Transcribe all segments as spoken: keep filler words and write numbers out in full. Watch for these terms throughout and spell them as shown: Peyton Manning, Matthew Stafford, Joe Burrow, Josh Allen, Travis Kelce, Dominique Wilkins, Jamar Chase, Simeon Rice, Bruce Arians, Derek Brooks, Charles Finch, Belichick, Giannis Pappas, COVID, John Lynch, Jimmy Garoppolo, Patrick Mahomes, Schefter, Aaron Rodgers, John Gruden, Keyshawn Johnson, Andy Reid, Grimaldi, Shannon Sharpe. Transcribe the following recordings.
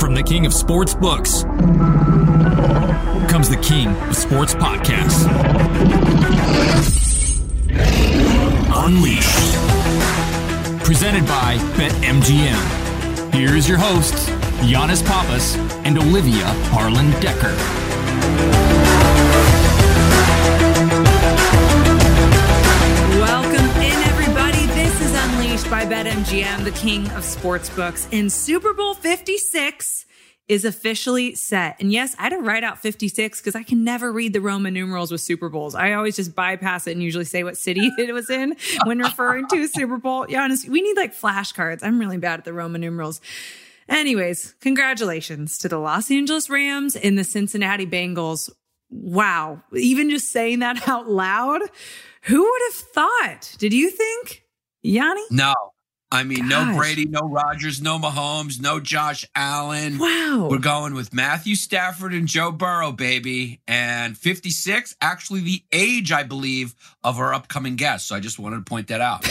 From the king of sports books comes the king of sports podcasts. Unleashed. Presented by BetMGM. Here's your hosts, Giannis Pappas and Olivia Harlan Decker. By BetMGM, the king of sportsbooks, and Super Bowl fifty-six is officially set. And yes, I had to write out fifty-six because I can never read the Roman numerals with Super Bowls. I always just bypass it and usually say what city it was in when referring to a Super Bowl. Yeah, honestly, we need like flashcards. I'm really bad at the Roman numerals. Anyways, congratulations to the Los Angeles Rams and the Cincinnati Bengals. Wow. Even just saying that out loud, who would have thought? Did you think? Yanni? No. I mean, Gosh. No Brady, no Rodgers, no Mahomes, no Josh Allen. Wow. We're going with Matthew Stafford and Joe Burrow, baby. And fifty-six, actually the age, I believe, of our upcoming guest. So I just wanted to point that out.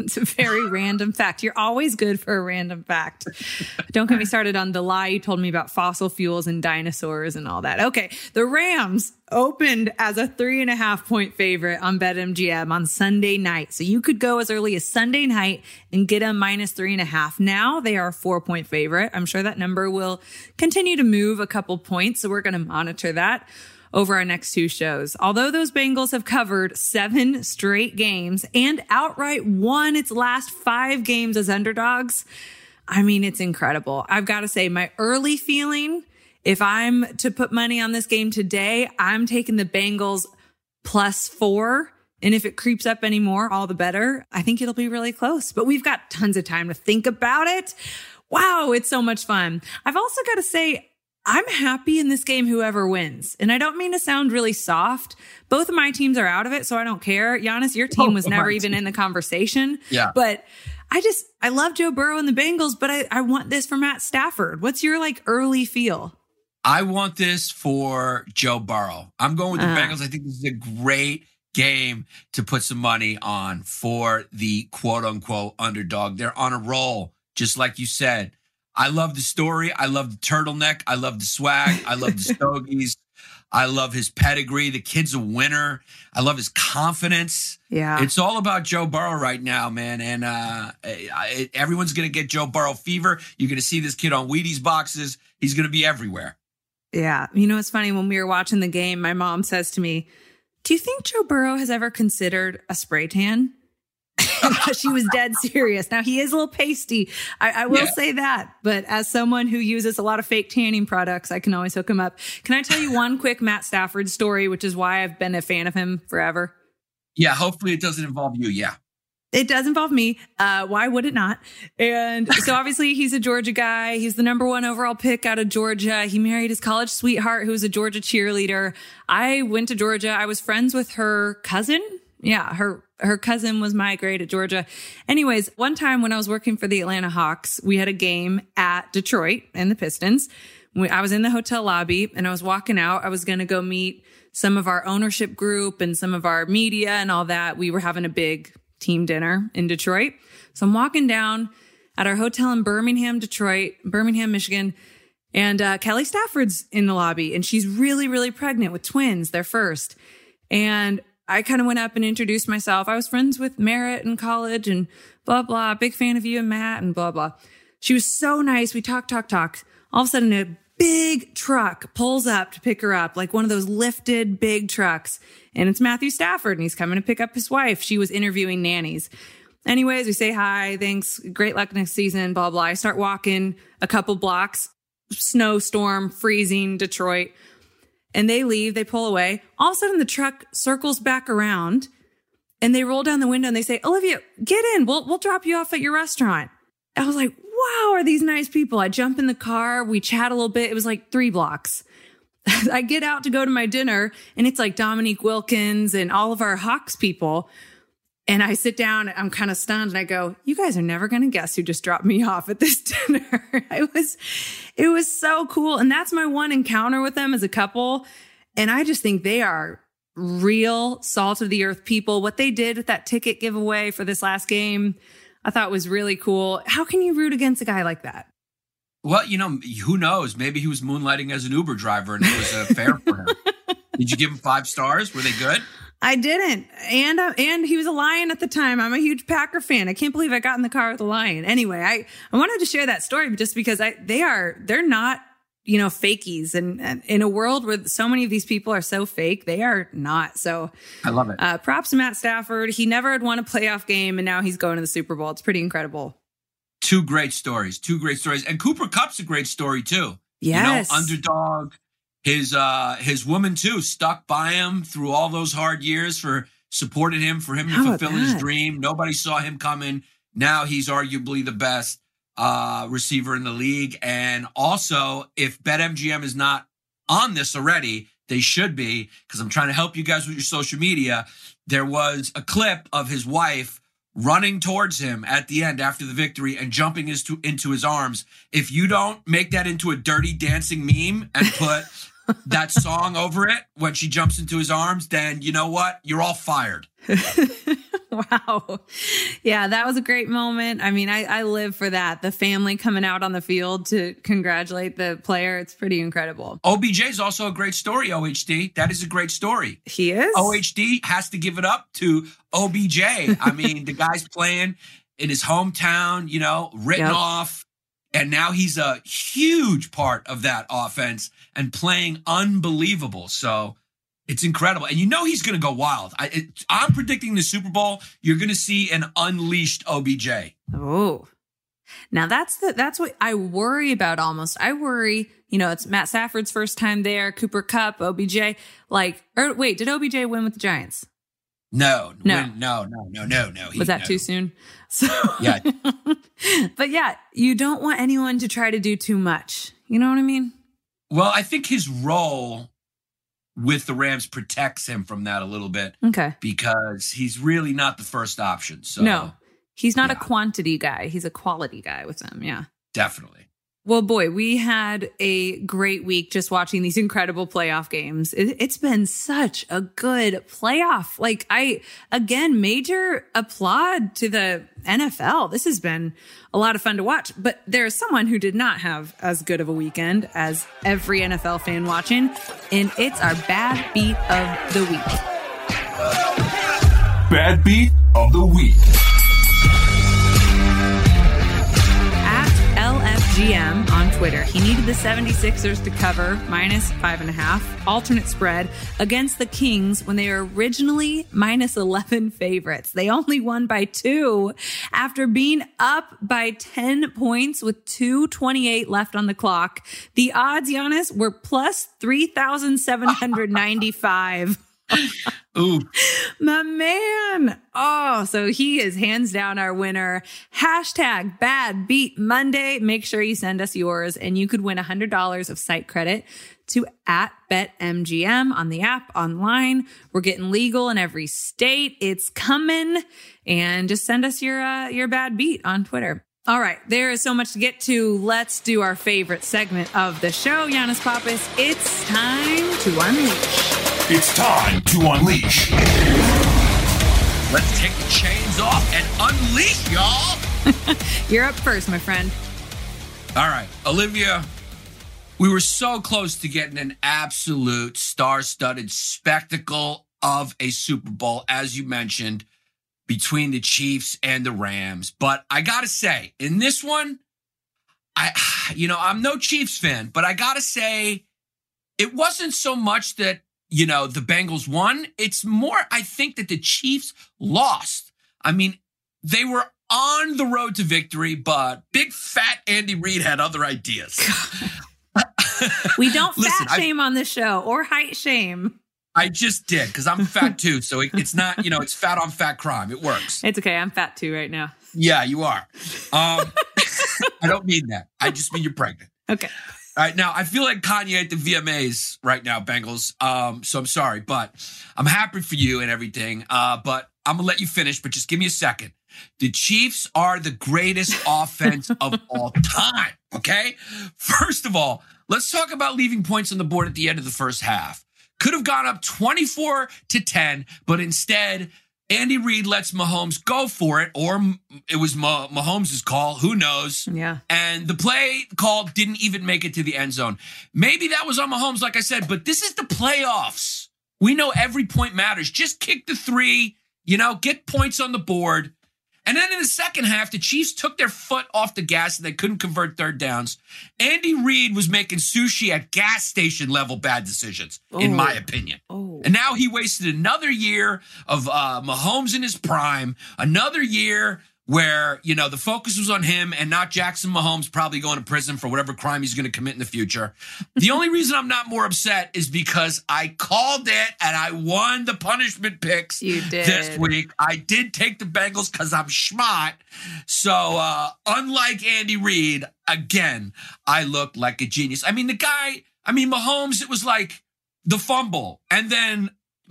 It's a very random fact. You're always good for a random fact. Don't get me started on the lie you told me about fossil fuels and dinosaurs and all that. Okay. The Rams opened as a three and a half point favorite on BetMGM on Sunday night. So you could go as early as Sunday night and get a minus three and a half. Now they are a four point favorite. I'm sure that number will continue to move a couple points. So we're going to monitor that over our next two shows. Although those Bengals have covered seven straight games and outright won its last five games as underdogs, I mean, it's incredible. I've got to say, my early feeling, if I'm to put money on this game today, I'm taking the Bengals plus four. And if it creeps up anymore, all the better. I think it'll be really close, but we've got tons of time to think about it. Wow, it's so much fun. I've also got to say, I'm happy in this game whoever wins. And I don't mean to sound really soft. Both of my teams are out of it, so I don't care. Giannis, your team was never even in the conversation. Yeah. But I just, I love Joe Burrow and the Bengals, but I, I want this for Matt Stafford. What's your like early feel? I want this for Joe Burrow. I'm going with the uh, Bengals. I think this is a great game to put some money on for the quote-unquote underdog. They're on a roll, just like you said. I love the story. I love the turtleneck. I love the swag. I love the stogies. I love his pedigree. The kid's a winner. I love his confidence. Yeah. It's all about Joe Burrow right now, man. And uh, it, everyone's going to get Joe Burrow fever. You're going to see this kid on Wheaties boxes. He's going to be everywhere. Yeah. You know, it's funny. When we were watching the game, my mom says to me, do you think Joe Burrow has ever considered a spray tan? She was dead serious. Now, he is a little pasty. I, I will yeah. say that. But as someone who uses a lot of fake tanning products, I can always hook him up. Can I tell you one quick Matt Stafford story, which is why I've been a fan of him forever? Yeah, hopefully it doesn't involve you. Yeah. It does involve me. Uh, why would it not? And so obviously he's a Georgia guy. He's the number one overall pick out of Georgia. He married his college sweetheart, who was a Georgia cheerleader. I went to Georgia. I was friends with her cousin. Yeah, her her cousin was my grade at Georgia. Anyways, one time when I was working for the Atlanta Hawks, we had a game at Detroit and the Pistons. We, I was in the hotel lobby and I was walking out. I was going to go meet some of our ownership group and some of our media and all that. We were having a big team dinner in Detroit. So I'm walking down at our hotel in Birmingham, Detroit, Birmingham, Michigan. And uh, Kelly Stafford's in the lobby and she's really, really pregnant with twins. They're first. And I kind of went up and introduced myself. I was friends with Merritt in college and blah, blah, big fan of you and Matt and blah, blah. She was so nice. We talked, talk, talk. All of a sudden, a big truck pulls up to pick her up, like one of those lifted big trucks. And it's Matthew Stafford and he's coming to pick up his wife. She was interviewing nannies. Anyways, we say hi, thanks, great luck next season, blah, blah. I start walking a couple blocks, snowstorm, freezing Detroit. And they leave, they pull away. All of a sudden, the truck circles back around and they roll down the window and they say, Olivia, get in. We'll we'll drop you off at your restaurant. I was like, wow, are these nice people? I jump in the car. We chat a little bit. It was like three blocks. I get out to go to my dinner and it's like Dominique Wilkins and all of our Hawks people. And I sit down, I'm kind of stunned, and I go, you guys are never going to guess who just dropped me off at this dinner. I was, it was so cool. And that's my one encounter with them as a couple. And I just think they are real salt of the earth people. What they did with that ticket giveaway for this last game, I thought was really cool. How can you root against a guy like that? Well, you know, who knows? Maybe he was moonlighting as an Uber driver and it was uh, fair for him. Did you give him five stars? Were they good? I didn't. And uh, and he was a Lion at the time. I'm a huge Packer fan. I can't believe I got in the car with a Lion. Anyway, I, I wanted to share that story just because I they are, they're not, you know, fakies. And, and in a world where so many of these people are so fake, they are not. So I love it. Uh, props to Matt Stafford. He never had won a playoff game and now he's going to the Super Bowl. It's pretty incredible. Two great stories. Two great stories. And Cooper Kupp's a great story too. Yes. You know, underdog. His uh, his woman, too, stuck by him through all those hard years for supporting him, for him to fulfill his dream. Nobody saw him coming. Now he's arguably the best uh, receiver in the league. And also, if BetMGM is not on this already, they should be, because I'm trying to help you guys with your social media. There was a clip of his wife running towards him at the end after the victory and jumping his to, into his arms. If you don't make that into a dirty dancing meme and put that song over it when she jumps into his arms, then you know what? You're all fired. Wow. Yeah, that was a great moment. I mean, I, I live for that. The family coming out on the field to congratulate the player. It's pretty incredible. O B J is also a great story, O H D. That is a great story. He is? O H D has to give it up to O B J. I mean, the guy's playing in his hometown, you know, written yep. off. And now he's a huge part of that offense and playing unbelievable. So it's incredible. And you know he's going to go wild. I, it, I'm predicting the Super Bowl. You're going to see an unleashed O B J. Oh, now that's the that's what I worry about almost. I worry, you know, it's Matt Stafford's first time there, Cooper Kupp, O B J. Like, or wait, did O B J win with the Giants? No, no, when, no, no, no, no, no. He, Was that no. too soon? So, yeah. But yeah, you don't want anyone to try to do too much. You know what I mean? Well, I think his role with the Rams protects him from that a little bit. Okay. Because he's really not the first option. So no, he's not yeah. a quantity guy. He's a quality guy with them. Yeah, definitely. Well, boy, we had a great week just watching these incredible playoff games. It, it's been such a good playoff. Like I, again, major applaud to the N F L. This has been a lot of fun to watch, but there's someone who did not have as good of a weekend as every N F L fan watching, and it's our Bad Beat of the Week. Bad Beat of the Week. G M on Twitter. He needed the seventy-sixers to cover minus five and a half alternate spread against the Kings when they were originally minus eleven favorites. They only won by two after being up by ten points with two twenty-eight left on the clock. The odds, Giannis, were plus three thousand seven hundred ninety-five. Ooh. My man. Oh, so he is hands down our winner. Hashtag Bad Beat Monday. Make sure you send us yours and you could win one hundred dollars of site credit to at BetMGM on the app, online. We're getting legal in every state. It's coming. And just send us your uh, your bad beat on Twitter. All right. There is so much to get to. Let's do our favorite segment of the show. Giannis Pappas, it's time to unleash. It's time to unleash. Let's take the chains off and unleash, y'all. You're up first, my friend. All right, Olivia, we were so close to getting an absolute star-studded spectacle of a Super Bowl, as you mentioned, between the Chiefs and the Rams. But I got to say, in this one, I, you know, I'm no Chiefs fan, but I got to say, it wasn't so much that, you know, the Bengals won. It's more, I think, that the Chiefs lost. I mean, they were on the road to victory, but big fat Andy Reid had other ideas. We don't Listen, fat shame I, on this show or height shame. I just did because I'm fat too. So it, it's not, you know, it's fat on fat crime. It works. It's okay. I'm fat too right now. Yeah, you are. Um, I don't mean that. I just mean you're pregnant. Okay. All right, now, I feel like Kanye at the V M As right now, Bengals, um, so I'm sorry, but I'm happy for you and everything, uh, but I'm going to let you finish, but just give me a second. The Chiefs are the greatest offense of all time, okay? First of all, let's talk about leaving points on the board at the end of the first half. Could have gone up twenty-four to ten, but instead, Andy Reid lets Mahomes go for it, or it was Mahomes' call. Who knows? Yeah. And the play call didn't even make it to the end zone. Maybe that was on Mahomes, like I said, but this is the playoffs. We know every point matters. Just kick the three, you know, get points on the board. And then in the second half, the Chiefs took their foot off the gas and they couldn't convert third downs. Andy Reid was making sushi at gas station level bad decisions, oh. in my opinion. Oh. And now he wasted another year of uh, Mahomes in his prime, another year where, you know, the focus was on him and not Jackson Mahomes probably going to prison for whatever crime he's going to commit in the future. The only reason I'm not more upset is because I called it and I won the punishment picks you did. This week. I did take the Bengals because I'm schmott. So uh, unlike Andy Reid, again, I looked like a genius. I mean, the guy, I mean, Mahomes, it was like the fumble and then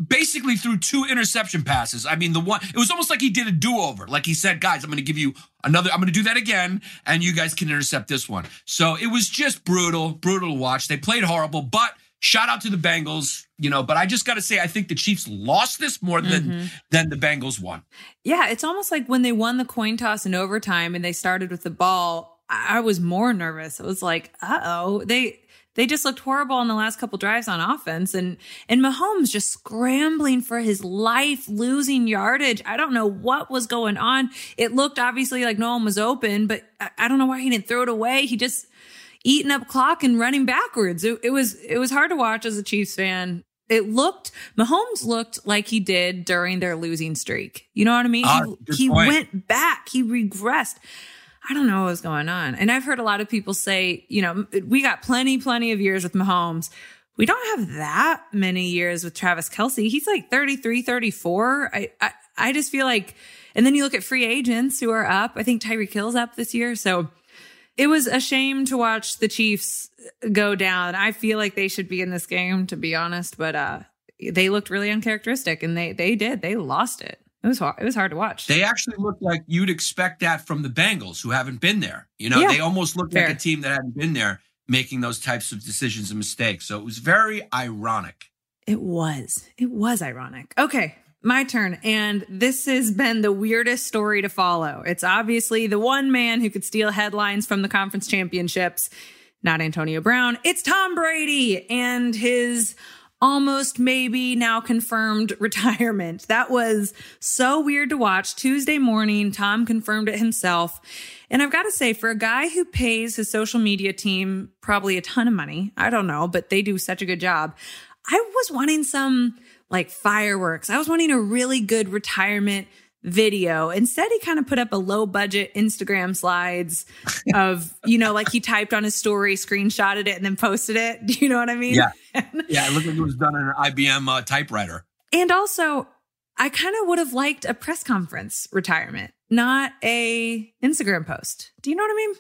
basically threw two interception passes. I mean, the one, it was almost like he did a do-over. Like he said, guys, I'm going to give you another, I'm going to do that again, and you guys can intercept this one. So it was just brutal, brutal to watch. They played horrible, but shout out to the Bengals, you know, but I just got to say, I think the Chiefs lost this more than, mm-hmm. than the Bengals won. Yeah, it's almost like when they won the coin toss in overtime and they started with the ball, I was more nervous. It was like, uh-oh, they... They just looked horrible on the last couple drives on offense. And and Mahomes just scrambling for his life, losing yardage. I don't know what was going on. It looked obviously like no one was open, but I, I don't know why he didn't throw it away. He just eating up clock and running backwards. It, it was it was hard to watch as a Chiefs fan. It looked, Mahomes looked like he did during their losing streak. You know what I mean? Uh, he he went back. He regressed. I don't know what was going on. And I've heard a lot of people say, you know, we got plenty, plenty of years with Mahomes. We don't have that many years with Travis Kelce. He's like thirty-three, thirty-four. I, I, I just feel like, and then you look at free agents who are up. I think Tyreek Hill's up this year. So it was a shame to watch the Chiefs go down. I feel like they should be in this game, to be honest, but uh, they looked really uncharacteristic and they, they did, they lost it. It was hard. It was hard to watch. They actually looked like you'd expect that from the Bengals, who haven't been there. You know, yeah. They almost looked Fair. Like a team that hadn't been there, making those types of decisions and mistakes. So it was very ironic. It was. It was ironic. Okay, my turn. And this has been the weirdest story to follow. It's obviously the one man who could steal headlines from the conference championships. Not Antonio Brown. It's Tom Brady and his almost maybe now confirmed retirement. That was so weird to watch. Tuesday morning, Tom confirmed it himself. And I've got to say, for a guy who pays his social media team probably a ton of money, I don't know, but they do such a good job. I was wanting some like fireworks. I was wanting a really good retirement video. Instead, he kind of put up a low budget Instagram slides of, you know, like he typed on his story, screenshotted it, and then posted it. Do you know what I mean? Yeah. Yeah. It looked like it was done on an I B M uh, typewriter. And also, I kind of would have liked a press conference retirement, not a Instagram post. Do you know what I mean?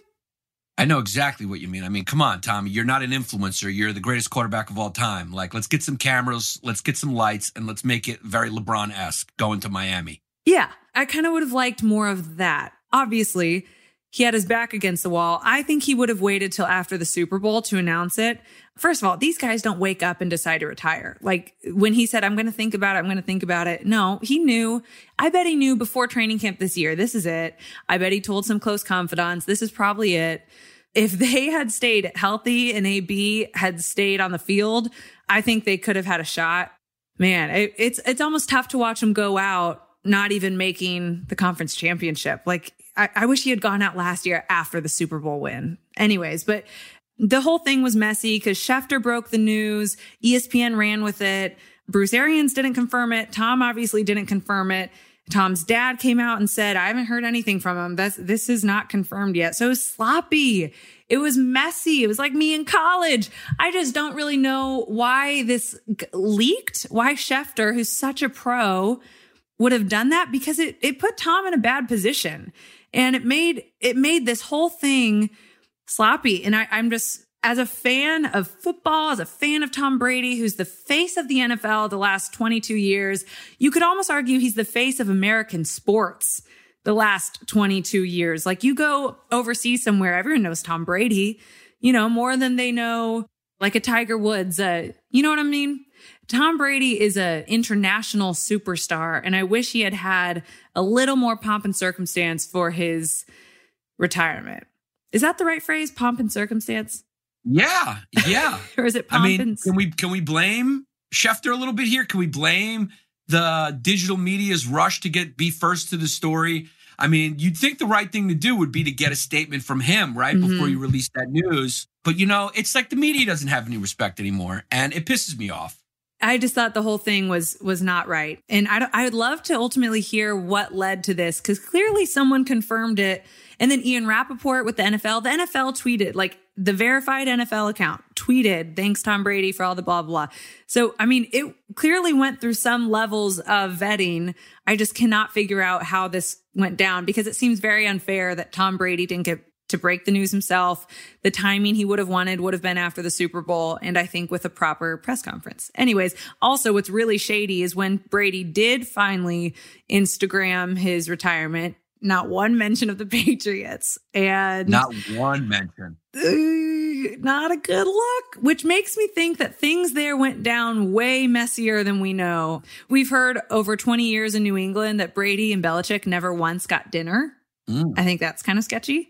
I know exactly what you mean. I mean, come on, Tommy, you're not an influencer. You're the greatest quarterback of all time. Like, let's get some cameras, let's get some lights, and let's make it very LeBron-esque going to Miami. Yeah, I kind of would have liked more of that. Obviously, he had his back against the wall. I think he would have waited till after the Super Bowl to announce it. First of all, these guys don't wake up and decide to retire. Like when he said, I'm going to think about it, I'm going to think about it. No, he knew. I bet he knew before training camp this year, this is it. I bet he told some close confidants, this is probably it. If they had stayed healthy and A B had stayed on the field, I think they could have had a shot. Man, it, it's it's almost tough to watch him go out, not even making the conference championship. Like I, I wish he had gone out last year after the Super Bowl win. Anyways, but the whole thing was messy because Schefter broke the news. E S P N ran with it. Bruce Arians didn't confirm it. Tom obviously didn't confirm it. Tom's dad came out and said, I haven't heard anything from him. That's, this is not confirmed yet. So it was sloppy. It was messy. It was like me in college. I just don't really know why this g- leaked, why Schefter, who's such a pro, would have done that, because it it put Tom in a bad position. And it made it made this whole thing sloppy. And I, I'm just, as a fan of football, as a fan of Tom Brady, who's the face of the N F L the last twenty-two years, you could almost argue he's the face of American sports the last twenty-two years. Like you go overseas somewhere, everyone knows Tom Brady, you know, more than they know like a Tiger Woods. Uh, you know what I mean? Tom Brady is an international superstar, and I wish he had had a little more pomp and circumstance for his retirement. Is that the right phrase? Pomp and circumstance? Yeah, yeah. Or is it pomp I mean, and... Can we, can we blame Schefter a little bit here? Can we blame the digital media's rush to get be first to the story? I mean, you'd think the right thing to do would be to get a statement from him, right, mm-hmm. before you release that news. But, you know, it's like the media doesn't have any respect anymore, and it pisses me off. I just thought the whole thing was was not right. And I, I would love to ultimately hear what led to this, because clearly someone confirmed it. And then Ian Rappaport with the N F L, the N F L tweeted, like the verified N F L account tweeted, thanks Tom Brady for all the blah, blah. So, I mean, it clearly went through some levels of vetting. I just cannot figure out how this went down, because it seems very unfair that Tom Brady didn't get to break the news himself. The timing he would have wanted would have been after the Super Bowl, and I think with a proper press conference. Anyways, also what's really shady is when Brady did finally Instagram his retirement, not one mention of the Patriots. And not one mention. Uh, not a good look, which makes me think that things there went down way messier than we know. We've heard over twenty years in New England that Brady and Belichick never once got dinner. Mm. I think that's kind of sketchy.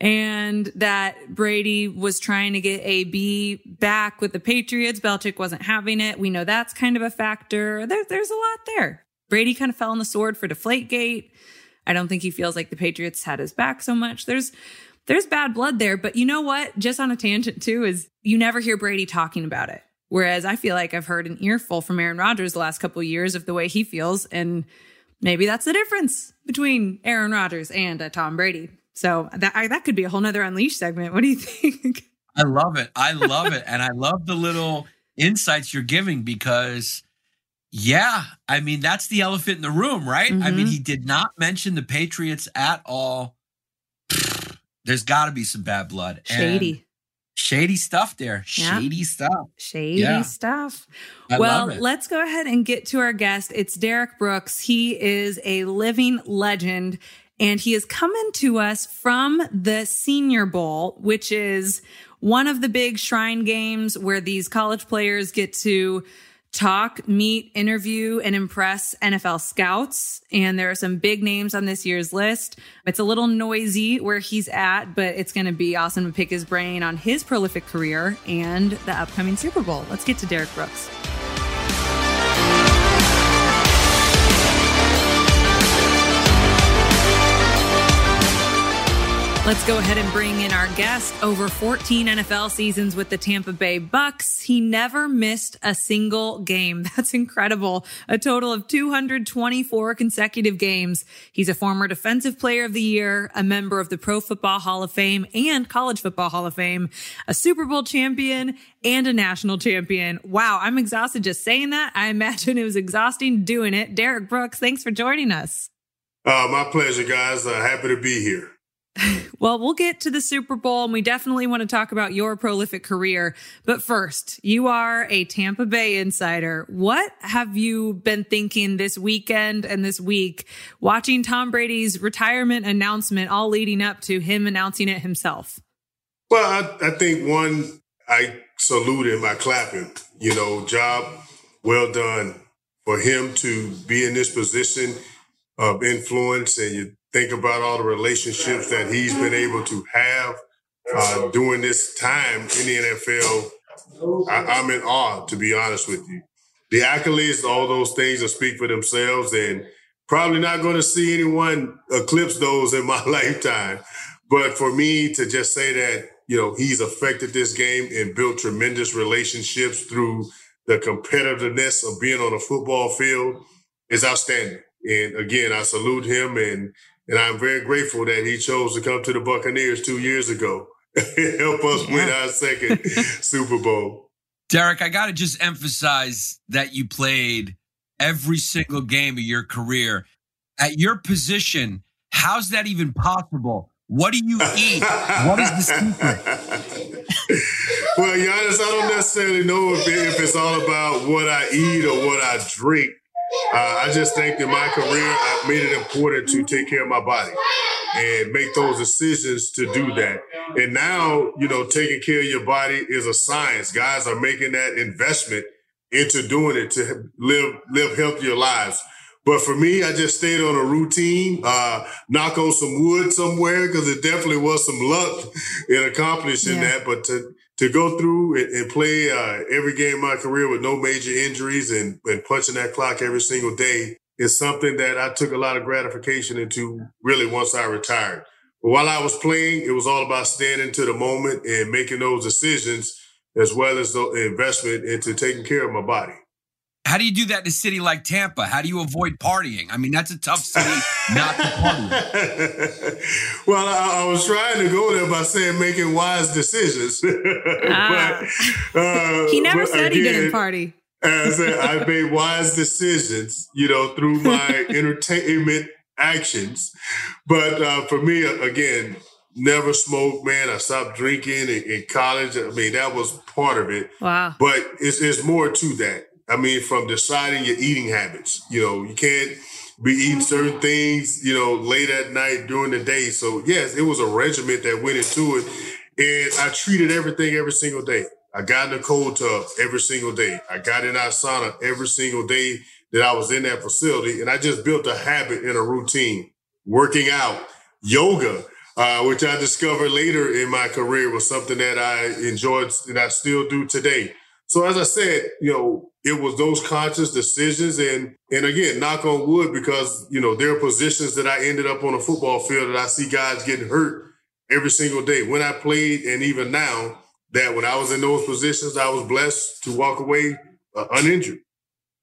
And that Brady was trying to get A B back with the Patriots. Belichick wasn't having it. We know that's kind of a factor. There, there's a lot there. Brady kind of fell on the sword for Deflategate. I don't think he feels like the Patriots had his back so much. There's there's bad blood there. But you know what? Just on a tangent, too, is you never hear Brady talking about it. Whereas I feel like I've heard an earful from Aaron Rodgers the last couple of years of the way he feels. And maybe that's the difference between Aaron Rodgers and uh, Tom Brady. So that I, that could be a whole nother Unleashed segment. What do you think? I love it. I love it. And I love the little insights you're giving, because, yeah, I mean, that's the elephant in the room, right? Mm-hmm. I mean, he did not mention the Patriots at all. There's got to be some bad blood. Shady. And shady stuff there. Yeah. Shady stuff. Shady yeah. stuff. I well, let's go ahead and get to our guest. It's Derek Brooks. He is a living legend. And he is coming to us from the Senior Bowl, which is one of the big shrine games where these college players get to talk, meet, interview, and impress N F L scouts. And there are some big names on this year's list. It's a little noisy where he's at, but it's going to be awesome to pick his brain on his prolific career and the upcoming Super Bowl. Let's get to Derek Brooks. Let's go ahead and bring in our guest. Over fourteen N F L seasons with the Tampa Bay Bucks. He never missed a single game. That's incredible. A total of two hundred twenty-four consecutive games. He's a former Defensive Player of the Year, a member of the Pro Football Hall of Fame and College Football Hall of Fame, a Super Bowl champion, and a national champion. Wow, I'm exhausted just saying that. I imagine it was exhausting doing it. Derek Brooks, thanks for joining us. Uh, my pleasure, guys. Uh, happy to be here. Well, we'll get to the Super Bowl, and we definitely want to talk about your prolific career. But first, you are a Tampa Bay insider. What have you been thinking this weekend and this week, watching Tom Brady's retirement announcement, all leading up to him announcing it himself? Well, I, I think, one, I salute him, I clap him. You know, job well done for him to be in this position of influence, and you think about all the relationships that he's been able to have uh, during this time in the N F L. I, I'm in awe, to be honest with you. The accolades, all those things will speak for themselves, and probably not going to see anyone eclipse those in my lifetime. But for me to just say that, you know, he's affected this game and built tremendous relationships through the competitiveness of being on a football field is outstanding. And again, I salute him, and And I'm very grateful that he chose to come to the Buccaneers two years ago and help us yeah. win our second Super Bowl. Derek, I got to just emphasize that you played every single game of your career. At your position, how's that even possible? What do you eat? What is the secret? Well, Giannis, I don't necessarily know if, if it's all about what I eat or what I drink. Uh, I just think in my career, I've made it important to take care of my body and make those decisions to do that. And now, you know, taking care of your body is a science. Guys are making that investment into doing it to live live healthier lives. But for me, I just stayed on a routine, uh, knock on some wood somewhere, because it definitely was some luck in accomplishing yeah. that. But to to go through and, and play uh, every game of my career with no major injuries and, and punching that clock every single day is something that I took a lot of gratification into really once I retired. But while I was playing, it was all about standing to the moment and making those decisions, as well as the investment into taking care of my body. How do you do that in a city like Tampa? How do you avoid partying? I mean, that's a tough city not to party. Well, I, I was trying to go there by saying making wise decisions. Ah. but, uh, he never said again, he didn't party. As I, I made wise decisions, you know, through my entertainment actions. But uh, for me, again, never smoked, man. I stopped drinking in, in college. I mean, that was part of it. Wow. But it's, it's more to that. I mean, from deciding your eating habits, you know, you can't be eating certain things, you know, late at night during the day. So, yes, it was a regiment that went into it. And I treated everything every single day. I got in a cold tub every single day. I got in our sauna every single day that I was in that facility. And I just built a habit and a routine, working out, yoga, uh, which I discovered later in my career was something that I enjoyed and I still do today. So as I said, you know, it was those conscious decisions. And and again, knock on wood, because, you know, there are positions that I ended up on a football field that I see guys getting hurt every single day. When I played, and even now, that when I was in those positions, I was blessed to walk away uh, uninjured.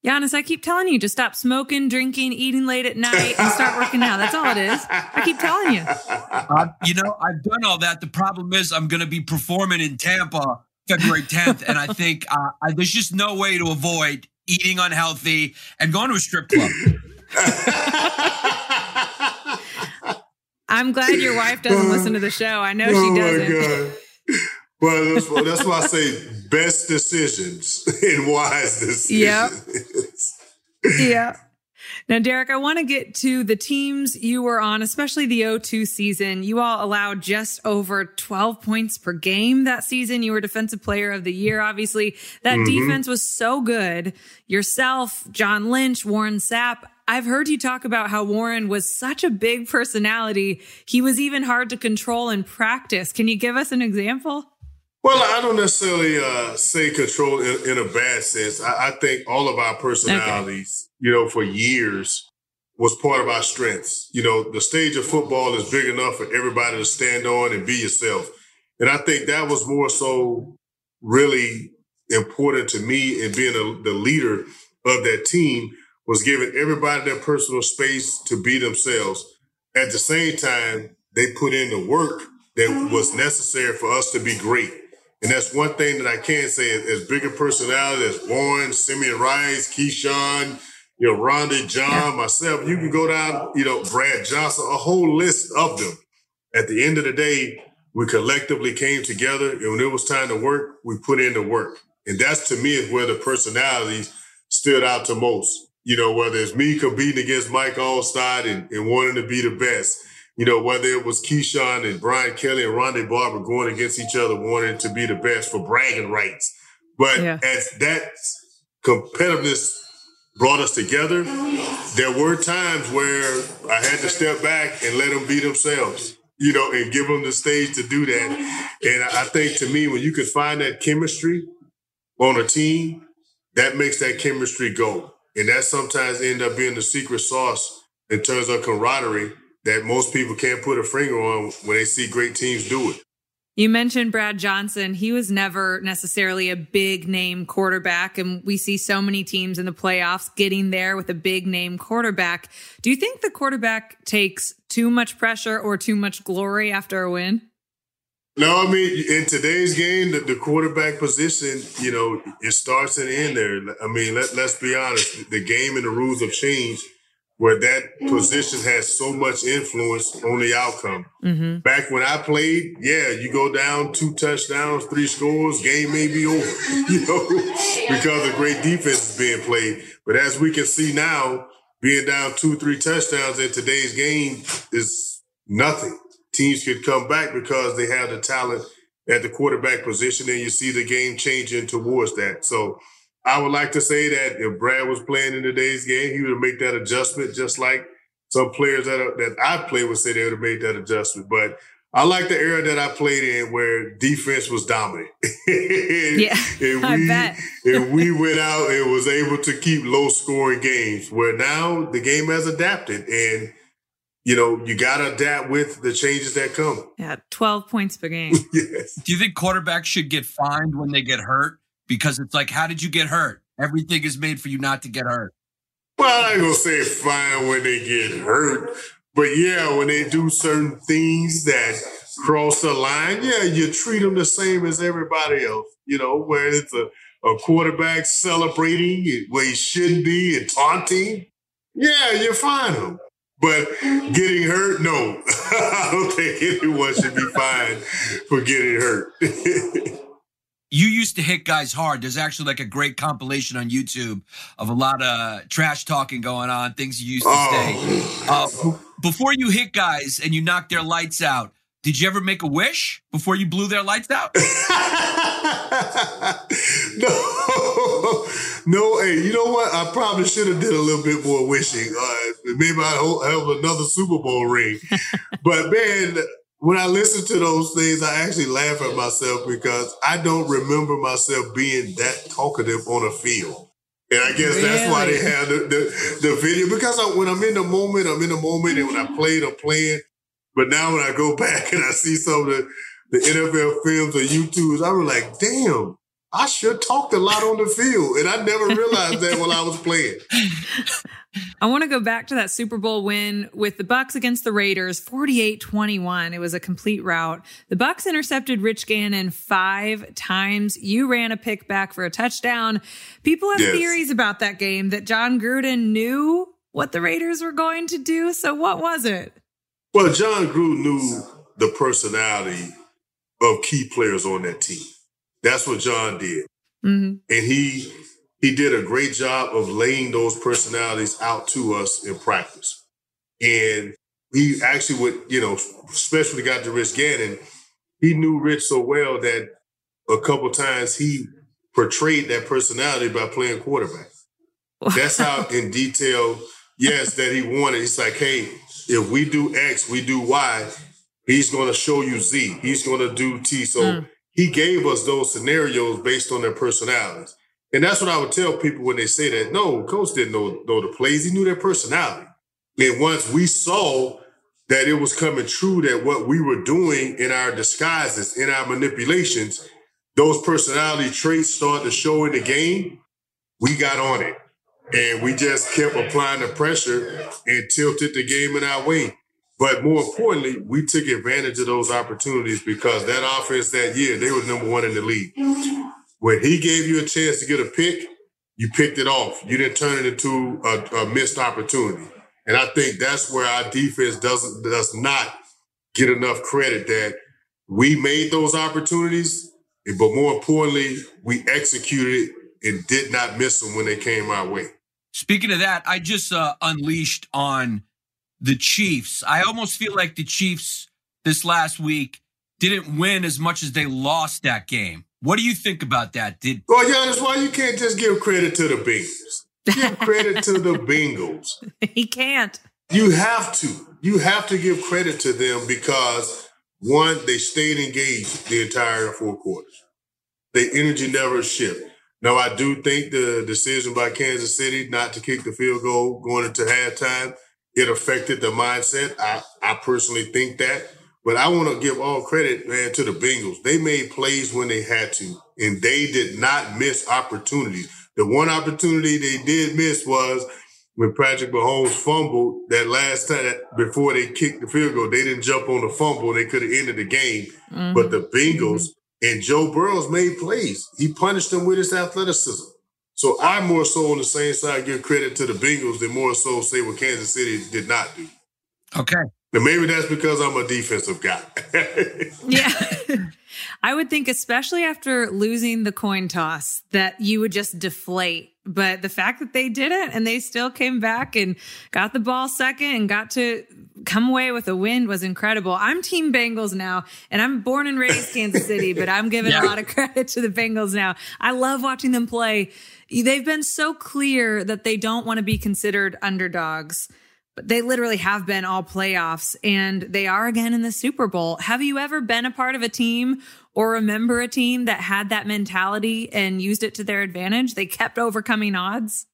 Giannis, I keep telling you, just stop smoking, drinking, eating late at night, and start working out. That's all it is. I keep telling you. Uh, you know, I've done all that. The problem is I'm going to be performing in Tampa February tenth, and I think uh, I, there's just no way to avoid eating unhealthy and going to a strip club. I'm glad your wife doesn't listen to the show. I know oh she doesn't. My God. Well, that's, that's why I say best decisions and wise decisions. Yep. Yeah. Now, Derek, I want to get to the teams you were on, especially the oh two season. You all allowed just over twelve points per game that season. You were Defensive Player of the Year, obviously. That mm-hmm. defense was so good. Yourself, John Lynch, Warren Sapp. I've heard you talk about how Warren was such a big personality. He was even hard to control in practice. Can you give us an example? Well, I don't necessarily uh, say control in, in a bad sense. I, I think all of our personalities, okay. you know, for years was part of our strengths. You know, the stage of football is big enough for everybody to stand on and be yourself. And I think that was more so really important to me in being a, the leader of that team, was giving everybody their personal space to be themselves. At the same time, they put in the work that was necessary for us to be great. And that's one thing that I can say, as big a personality as Warren, Simeon Rice, Keyshawn, you know, Ronde, John, myself, you can go down, you know, Brad Johnson, a whole list of them. At the end of the day, we collectively came together, and when it was time to work, we put in the work. And that's, to me, is where the personalities stood out to most. You know, whether it's me competing against Mike Allstott and, and wanting to be the best, you know, whether it was Keyshawn and Brian Kelly and Ronde Barber going against each other, wanting to be the best for bragging rights. But yeah. as that competitiveness brought us together, there were times where I had to step back and let them be themselves, you know, and give them the stage to do that. And I think, to me, when you can find that chemistry on a team, that makes that chemistry go. And that sometimes end up being the secret sauce in terms of camaraderie that most people can't put a finger on when they see great teams do it. You mentioned Brad Johnson. He was never necessarily a big name quarterback, and we see so many teams in the playoffs getting there with a big name quarterback. Do you think the quarterback takes too much pressure or too much glory after a win? No, I mean, in today's game, the, the quarterback position, you know, it starts and ends there. I mean, let, let's be honest. The game and the rules have changed where that position has so much influence on the outcome. Mm-hmm. Back when I played, yeah, you go down two touchdowns, three scores, game may be over, you know, because of great defense is being played. But as we can see now, being down two, three touchdowns in today's game is nothing. Teams could come back because they have the talent at the quarterback position, and you see the game changing towards that. So I would like to say that if Brad was playing in today's game, he would make that adjustment, just like some players that are, that I play would say they would have made that adjustment. But I like the era that I played in where defense was dominant. and, yeah, and we, I bet. and we went out and was able to keep low-scoring games, where now the game has adapted, and you know, you got to adapt with the changes that come. Yeah, twelve points per game. Yes. Do you think quarterbacks should get fined when they get hurt? Because it's like, how did you get hurt? Everything is made for you not to get hurt. Well, I ain't going to say fine when they get hurt. But, yeah, when they do certain things that cross the line, yeah, you treat them the same as everybody else. You know, where it's a, a quarterback celebrating where he shouldn't be and taunting. Yeah, you fine him. But getting hurt, no. I don't think anyone should be fined for getting hurt. You used to hit guys hard. There's actually like a great compilation on YouTube of a lot of trash talking going on, things you used to oh. say. Uh, before you hit guys and you knocked their lights out, did you ever make a wish before you blew their lights out? No. No, hey, you know what? I probably should have did a little bit more wishing. Uh, maybe I'll have another Super Bowl ring. But, man, when I listen to those things, I actually laugh at myself because I don't remember myself being that talkative on a field. And I guess really? that's why they have the, the, the video. Because I, when I'm in the moment, I'm in the moment. And when I played, I'm playing. But now when I go back and I see some of the, the N F L films or YouTubes, I'm like, damn, I sure talked a lot on the field. And I never realized that while I was playing. I want to go back to that Super Bowl win with the Bucs against the Raiders, forty-eight twenty-one. It was a complete rout. The Bucs intercepted Rich Gannon five times. You ran a pick back for a touchdown. People have yes. theories about that game that John Gruden knew what the Raiders were going to do. So what was it? Well, John Gruden knew the personality of key players on that team. That's what John did. Mm-hmm. And he he did a great job of laying those personalities out to us in practice. And he actually would, you know, especially got to Rich Gannon, he knew Rich so well that a couple times he portrayed that personality by playing quarterback. Wow. That's how in detail, yes, that he wanted. It's like, hey, if we do X, we do Y, he's going to show you Z. He's going to do T. So mm. he gave us those scenarios based on their personalities. And that's what I would tell people when they say that. No, coach didn't know, know the plays. He knew their personality. Then once we saw that it was coming true, that what we were doing in our disguises, in our manipulations, those personality traits started to show in the game, we got on it. And we just kept applying the pressure and tilted the game in our way. But more importantly, we took advantage of those opportunities because that offense that year, they were number one in the league. When he gave you a chance to get a pick, you picked it off. You didn't turn it into a, a missed opportunity. And I think that's where our defense doesn't does not get enough credit, that we made those opportunities, but more importantly, we executed it and did not miss them when they came our way. Speaking of that, I just uh, unleashed on the Chiefs. I almost feel like the Chiefs this last week didn't win as much as they lost that game. What do you think about that? Did well, Giannis, why you can't just give credit to the Bengals? Give credit to the Bengals. He can't. You have to. You have to give credit to them because, one, they stayed engaged the entire four quarters. Their energy never shifted. Now, I do think the decision by Kansas City not to kick the field goal going into halftime, it affected the mindset. I, I personally think that. But I want to give all credit, man, to the Bengals. They made plays when they had to, and they did not miss opportunities. The one opportunity they did miss was when Patrick Mahomes fumbled that last time before they kicked the field goal. They didn't jump on the fumble. They could have ended the game. Mm-hmm. But the Bengals mm-hmm. and Joe Burrow's made plays. He punished them with his athleticism. So I more so on the same side give credit to the Bengals than more so say what Kansas City did not do. Okay. And maybe that's because I'm a defensive guy. Yeah. I would think, especially after losing the coin toss, that you would just deflate. But the fact that they didn't and they still came back and got the ball second and got to come away with a win was incredible. I'm Team Bengals now, and I'm born and raised Kansas City, but I'm giving yeah. a lot of credit to the Bengals now. I love watching them play. They've been so clear that they don't want to be considered underdogs. They literally have been all playoffs, and they are again in the Super Bowl. Have you ever been a part of a team or remember a team that had that mentality and used it to their advantage? They kept overcoming odds.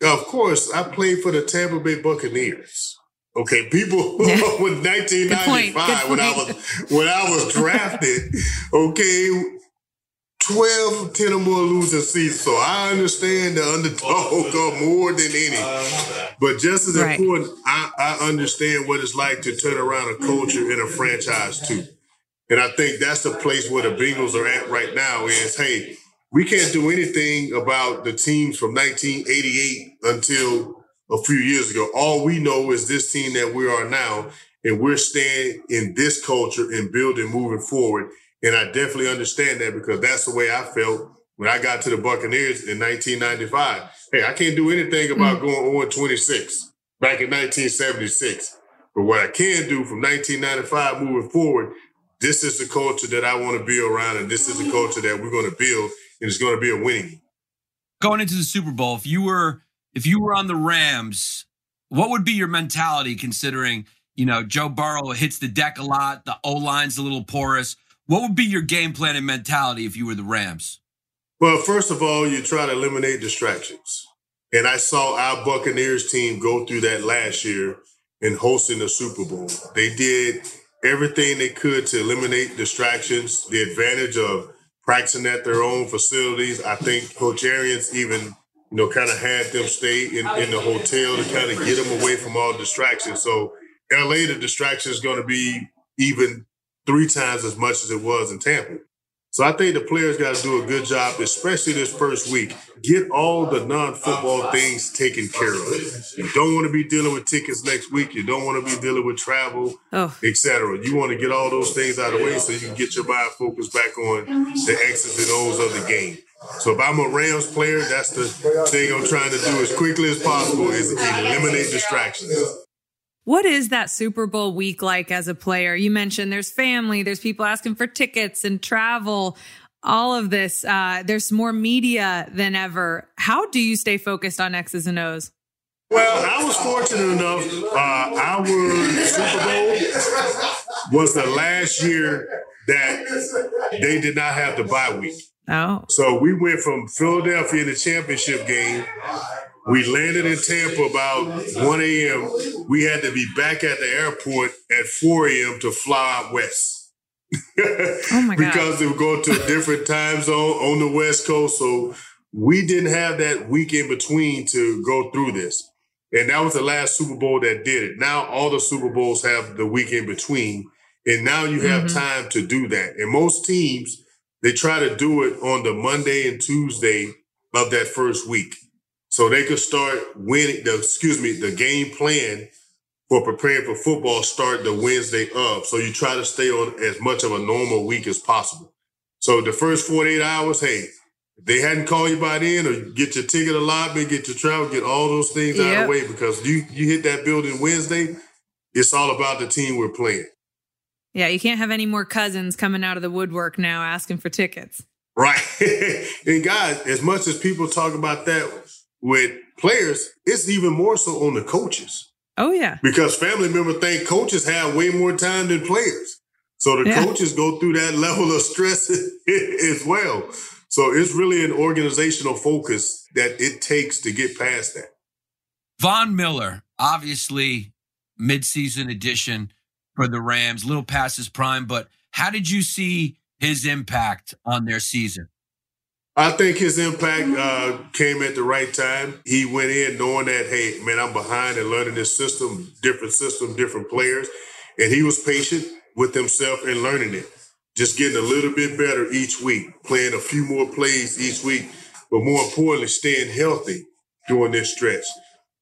Of course, I played for the Tampa Bay Buccaneers. Okay, people, yeah. When nineteen ninety-five, when I was when I was drafted, okay. twelve, ten or more losing seats. So I understand the underdog more than any. But just as right. important, I, I understand what it's like to turn around a culture in a franchise too. And I think that's the place where the Bengals are at right now is, hey, we can't do anything about the teams from nineteen eighty-eight until a few years ago. All we know is this team that we are now, and we're staying in this culture and building moving forward. And I definitely understand that because that's the way I felt when I got to the Buccaneers in nineteen ninety-five. Hey, I can't do anything about going oh and twenty-six back in nineteen seventy-six. But what I can do from nineteen ninety-five moving forward, this is the culture that I want to build around, and this is the culture that we're going to build, and it's going to be a winning. Going into the Super Bowl, if you were if you were on the Rams, what would be your mentality considering, you know, Joe Burrow hits the deck a lot, the O-line's a little porous? What would be your game plan and mentality if you were the Rams? Well, first of all, you try to eliminate distractions. And I saw our Buccaneers team go through that last year in hosting the Super Bowl. They did everything they could to eliminate distractions, the advantage of practicing at their own facilities. I think Coach Arians even, you know, kind of had them stay in, in the hotel to kind of get them away from all distractions. So L A, the distraction is going to be even three times as much as it was in Tampa. So I think the players got to do a good job, especially this first week. Get all the non-football things taken care of. You don't want to be dealing with tickets next week. You don't want to be dealing with travel, oh. et cetera. You want to get all those things out of the way so you can get your mind focused back on the X's and O's of the game. So if I'm a Rams player, that's the thing I'm trying to do as quickly as possible is eliminate distractions. What is that Super Bowl week like as a player? You mentioned there's family, there's people asking for tickets and travel, all of this. Uh, there's more media than ever. How do you stay focused on X's and O's? Well, I was fortunate enough. Uh, our Super Bowl was the last year that they did not have the bye week. Oh. So we went from Philadelphia in the championship game We landed in Tampa about one a.m. We had to be back at the airport at four a.m. to fly out west. Oh my God. Because they were going to a different time zone on the West Coast. So we didn't have that week in between to go through this. And that was the last Super Bowl that did it. Now all the Super Bowls have the week in between. And now you have mm-hmm. time to do that. And most teams, they try to do it on the Monday and Tuesday of that first week. So they could start winning the, excuse me, the game plan for preparing for football start the Wednesday of. So you try to stay on as much of a normal week as possible. So the first forty-eight hours, hey, if they hadn't called you by then, or get your ticket allotment, get your travel, get all those things yep. out of the way, because you, you hit that building Wednesday, it's all about the team we're playing. Yeah, you can't have any more cousins coming out of the woodwork now asking for tickets. Right. And guys, as much as people talk about that with players, it's even more so on the coaches. Oh, yeah. Because family members think coaches have way more time than players. So the yeah. coaches go through that level of stress as well. So it's really an organizational focus that it takes to get past that. Von Miller, obviously midseason addition for the Rams, a little past his prime, but how did you see his impact on their season? I think his impact uh, came at the right time. He went in knowing that, hey, man, I'm behind and learning this system, different system, different players. And he was patient with himself and learning it, just getting a little bit better each week, playing a few more plays each week, but more importantly, staying healthy during this stretch.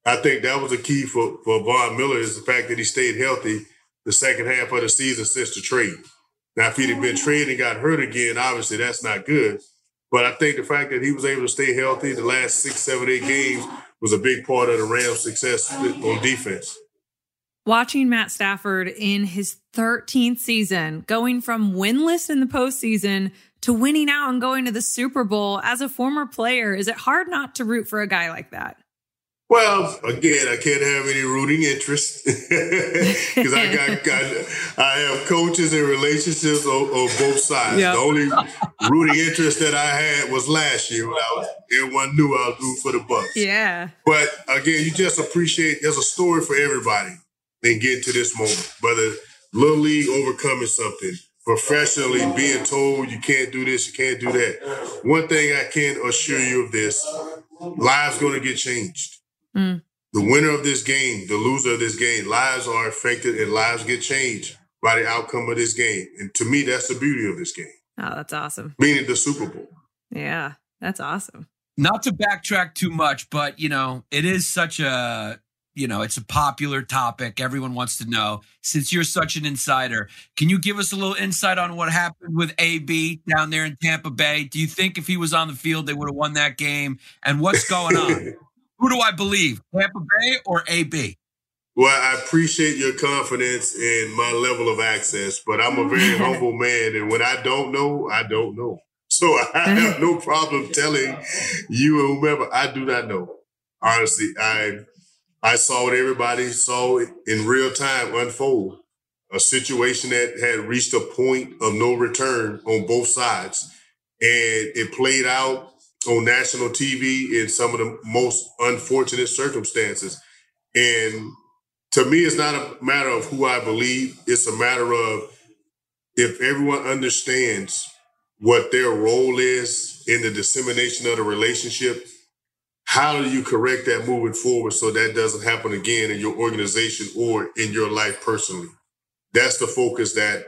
I think that was a key for, for Von Miller is the fact that he stayed healthy the second half of the season since the trade. Now, if he'd have been traded and got hurt again, obviously that's not good. But I think the fact that he was able to stay healthy the last six, seven, eight games was a big part of the Rams' success on defense. Watching Matt Stafford in his thirteenth season, going from winless in the postseason to winning out and going to the Super Bowl as a former player, is it hard not to root for a guy like that? Well, again, I can't have any rooting interest because I got, got I have coaches and relationships on, on both sides. Yep. The only rooting interest that I had was last year when I was, everyone knew I was rooting for the Bucks. Yeah. But again, you just appreciate there's a story for everybody. Then get to this moment, whether little league overcoming something, professionally being told you can't do this, you can't do that. One thing I can assure you of this: lives going to get changed. Mm. The winner of this game, the loser of this game, lives are affected and lives get changed by the outcome of this game. And to me, that's the beauty of this game. Oh, that's awesome. Meaning the Super Bowl. Yeah, that's awesome. Not to backtrack too much, but, you know, it is such a, you know, it's a popular topic. Everyone wants to know. Since you're such an insider, can you give us a little insight on what happened with A B down there in Tampa Bay? Do you think if he was on the field, they would have won that game? And what's going on? Who do I believe, Tampa Bay or A B? Well, I appreciate your confidence in my level of access, but I'm a very humble man. And when I don't know, I don't know. So I have no problem telling you and whomever I do not know. Honestly, I I saw what everybody saw in real time unfold, a situation that had reached a point of no return on both sides. And it played out on national T V in some of the most unfortunate circumstances. And to me, it's not a matter of who I believe. It's a matter of if everyone understands what their role is in the dissemination of the relationship, how do you correct that moving forward so that doesn't happen again in your organization or in your life personally? That's the focus that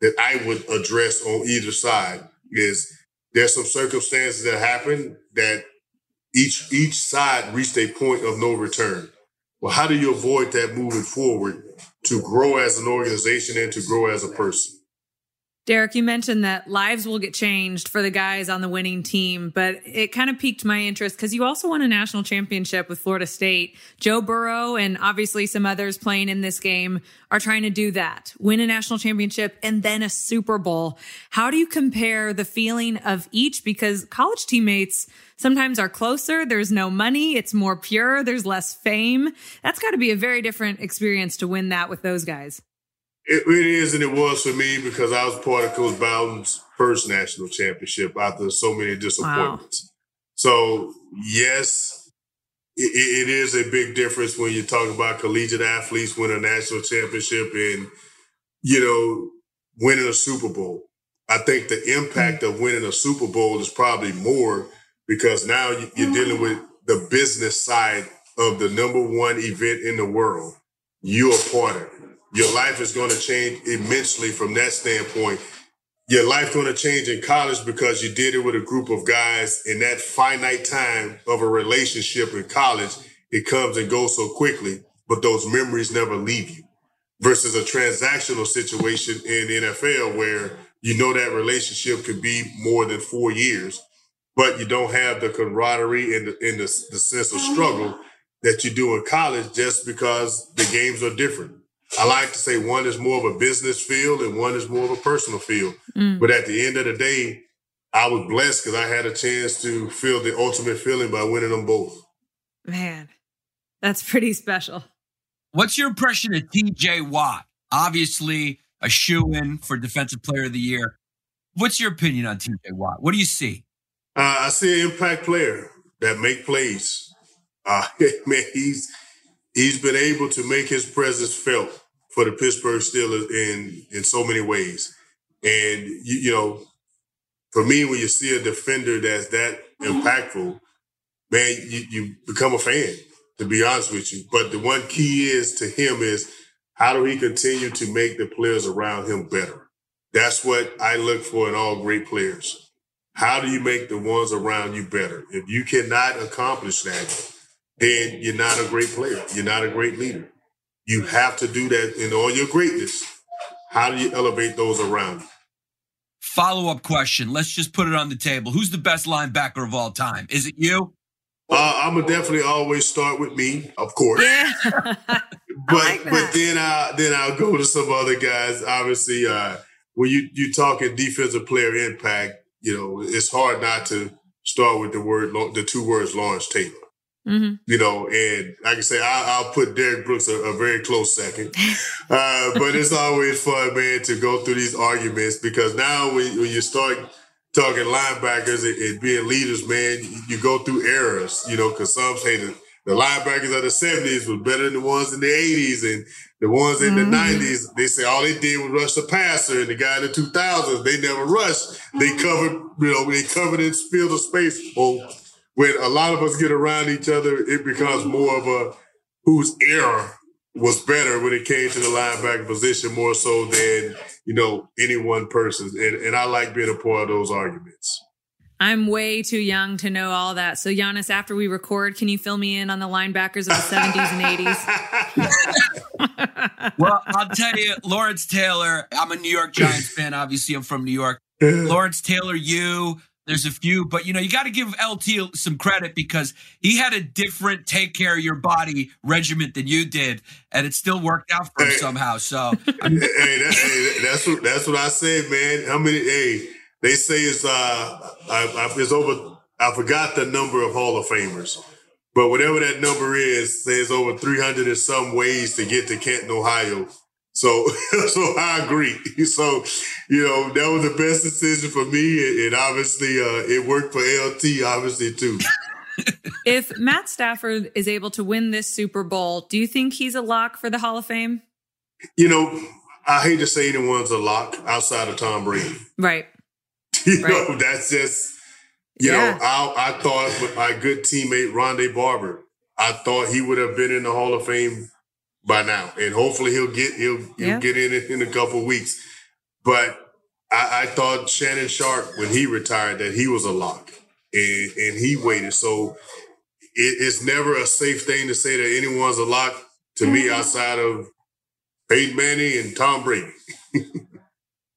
that I would address on either side is there's some circumstances that happen that each each side reached a point of no return. Well, how do you avoid that moving forward to grow as an organization and to grow as a person? Derek, you mentioned that lives will get changed for the guys on the winning team, but it kind of piqued my interest because you also won a national championship with Florida State. Joe Burrow and obviously some others playing in this game are trying to do that, win a national championship and then a Super Bowl. How do you compare the feeling of each? Because college teammates sometimes are closer. There's no money. It's more pure. There's less fame. That's got to be a very different experience to win that with those guys. It, it is and it was for me because I was part of Coach Bowden's first national championship after so many disappointments. Wow. So, yes, it, it is a big difference when you talk about collegiate athletes winning a national championship and, you know, winning a Super Bowl. I think the impact of winning a Super Bowl is probably more because now you're dealing with the business side of the number one event in the world. You're a part of it. Your life is going to change immensely from that standpoint. Your life's going to change in college because you did it with a group of guys in that finite time of a relationship in college. It comes and goes so quickly, but those memories never leave you versus a transactional situation in the N F L where you know that relationship could be more than four years, but you don't have the camaraderie and the, and the, the sense of struggle that you do in college just because the games are different. I like to say one is more of a business field and one is more of a personal field. Mm. But at the end of the day, I was blessed because I had a chance to feel the ultimate feeling by winning them both. Man, that's pretty special. What's your impression of T J Watt? Obviously, a shoe-in for Defensive Player of the Year. What's your opinion on T J Watt? What do you see? Uh, I see an impact player that make plays. Uh, man, he's he's been able to make his presence felt for the Pittsburgh Steelers in, in so many ways. And, you, you know, for me, when you see a defender that's that impactful, man, you, you become a fan, to be honest with you. But the one key is to him is how do he continue to make the players around him better? That's what I look for in all great players. How do you make the ones around you better? If you cannot accomplish that, then you're not a great player. You're not a great leader. You have to do that in all your greatness. How do you elevate those around you? Follow-up question. Let's just put it on the table. Who's the best linebacker of all time? Is it you? Uh, I'm going to definitely always start with me, of course. Yeah. but like but then, I, then I'll go to some other guys. Obviously, uh, when you, you talk in defensive player impact, you know, it's hard not to start with the word, the two words, Lawrence Taylor. Mm-hmm. You know, and like I say, I, I'll put Derek Brooks a, a very close second. Uh, but it's always fun, man, to go through these arguments because now when, when you start talking linebackers and, and being leaders, man, you, you go through eras, you know, because some say the, the linebackers of the seventies was better than the ones in the eighties and the ones in mm-hmm. the nineties. They say all they did was rush the passer, and the guy in the two thousands, they never rushed. They covered, you know, they covered in field of space. Well, when a lot of us get around each other, it becomes more of a whose era was better when it came to the linebacker position more so than, you know, any one person. And, and I like being a part of those arguments. I'm way too young to know all that. So, Giannis, after we record, can you fill me in on the linebackers of the seventies and eighties? Well, I'll tell you, Lawrence Taylor, I'm a New York Giants fan. Obviously, I'm from New York. Lawrence Taylor, you... There's a few, but, you know, you got to give L T some credit because he had a different take care of your body regiment than you did, and it still worked out for him hey. somehow. So, hey, that, hey, that's what that's what I said, man. How many? Hey, they say it's uh, I, I, it's over. I forgot the number of Hall of Famers, but whatever that number is, there's over three hundred and some ways to get to Canton, Ohio. So, so I agree. So, you know, that was the best decision for me. And obviously uh, it worked for L T, obviously, too. If Matt Stafford is able to win this Super Bowl, do you think he's a lock for the Hall of Fame? You know, I hate to say anyone's a lock outside of Tom Brady. Right. You right. know, that's just, you yeah. know, I, I thought with my good teammate, Ronde Barber, I thought he would have been in the Hall of Fame by now, and hopefully he'll get he'll, yeah. he'll get in it in a couple of weeks. But I, I thought Shannon Sharp, when he retired, that he was a lock, and, and he waited. So it, it's never a safe thing to say that anyone's a lock to me outside of Peyton Manning and Tom Brady.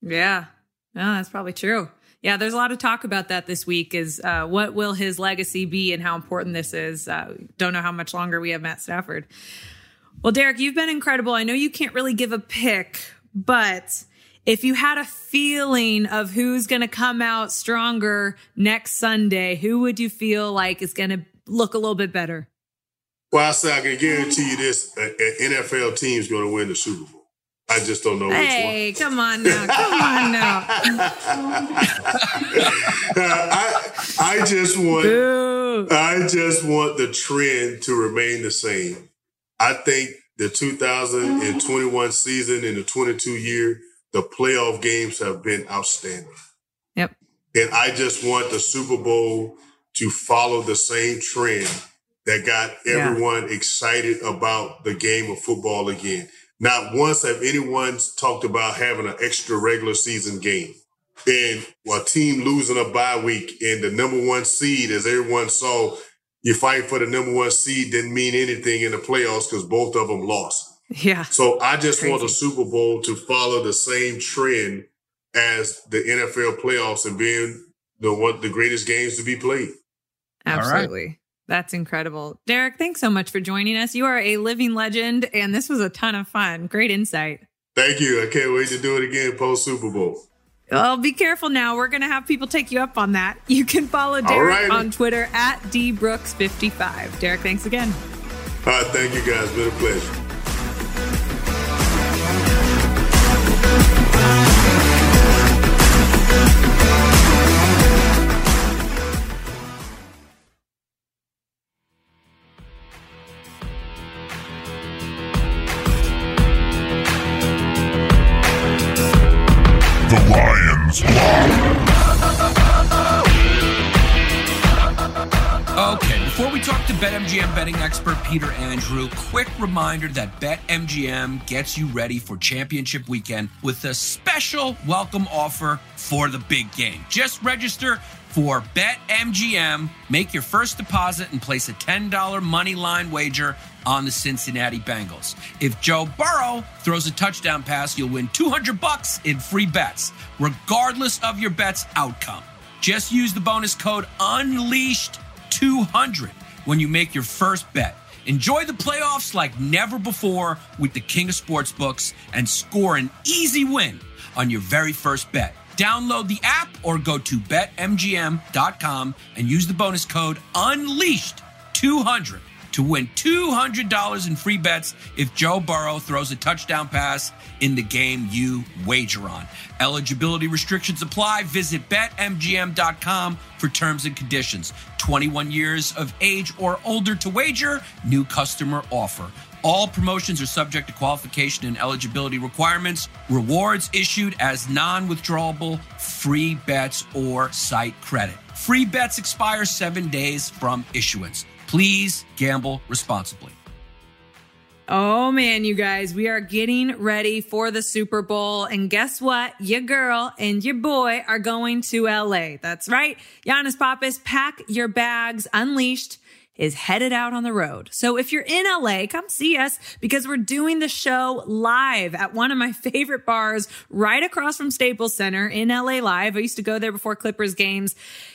yeah, no, that's probably true. Yeah, there's a lot of talk about that this week is uh, what will his legacy be and how important this is. Uh, don't know how much longer we have Matt Stafford. Well, Derek, you've been incredible. I know you can't really give a pick, but if you had a feeling of who's going to come out stronger next Sunday, who would you feel like is going to look a little bit better? Well, I say I can guarantee you this. An N F L team is going to win the Super Bowl. I just don't know hey, which one. Hey, come on now. Come on now. uh, I, I just want... Boo. dude. I just want the trend to remain the same. I think the two thousand twenty-one season and the twenty-two year, the playoff games have been outstanding. Yep. And I just want the Super Bowl to follow the same trend that got everyone yeah. excited about the game of football again. Not once have anyone talked about having an extra regular season game. And a team losing a bye week and the number one seed, as everyone saw, you fight for the number one seed didn't mean anything in the playoffs because both of them lost. Yeah. So I just Crazy. want the Super Bowl to follow the same trend as the N F L playoffs and being the one the greatest games to be played. Absolutely. All right. That's incredible. Derek, thanks so much for joining us. You are a living legend, and this was a ton of fun. Great insight. Thank you. I can't wait to do it again post-Super Bowl. Well, be careful now. We're going to have people take you up on that. You can follow Derek on Twitter at D Brooks fifty-five. Derek, thanks again. All right, thank you, guys. It's been a pleasure. Okay, before we talk to BetMGM betting expert Peter Andrew, quick reminder that BetMGM gets you ready for championship weekend with a special welcome offer for the big game. Just register for BetMGM, make your first deposit, and place a ten dollars money line wager on the Cincinnati Bengals. If Joe Burrow throws a touchdown pass, you'll win two hundred bucks in free bets, regardless of your bet's outcome. Just use the bonus code unleashed two hundred when you make your first bet. Enjoy the playoffs like never before with the King of Sportsbooks and score an easy win on your very first bet. Download the app or go to bet M G M dot com and use the bonus code unleashed two hundred. to win two hundred dollars in free bets if Joe Burrow throws a touchdown pass in the game you wager on. Eligibility restrictions apply. Visit bet M G M dot com for terms and conditions. twenty-one years of age or older to wager. New customer offer. All promotions are subject to qualification and eligibility requirements. Rewards issued as non-withdrawable free bets or site credit. Free bets expire seven days from issuance. Please gamble responsibly. Oh, man, you guys, we are getting ready for the Super Bowl. And guess what? Your girl and your boy are going to L A. That's right. Giannis Pappas, pack your bags. Unleashed is headed out on the road. So if you're in L A, come see us because we're doing the show live at one of my favorite bars right across from Staples Center in L A Live. I used to go there before Clippers games.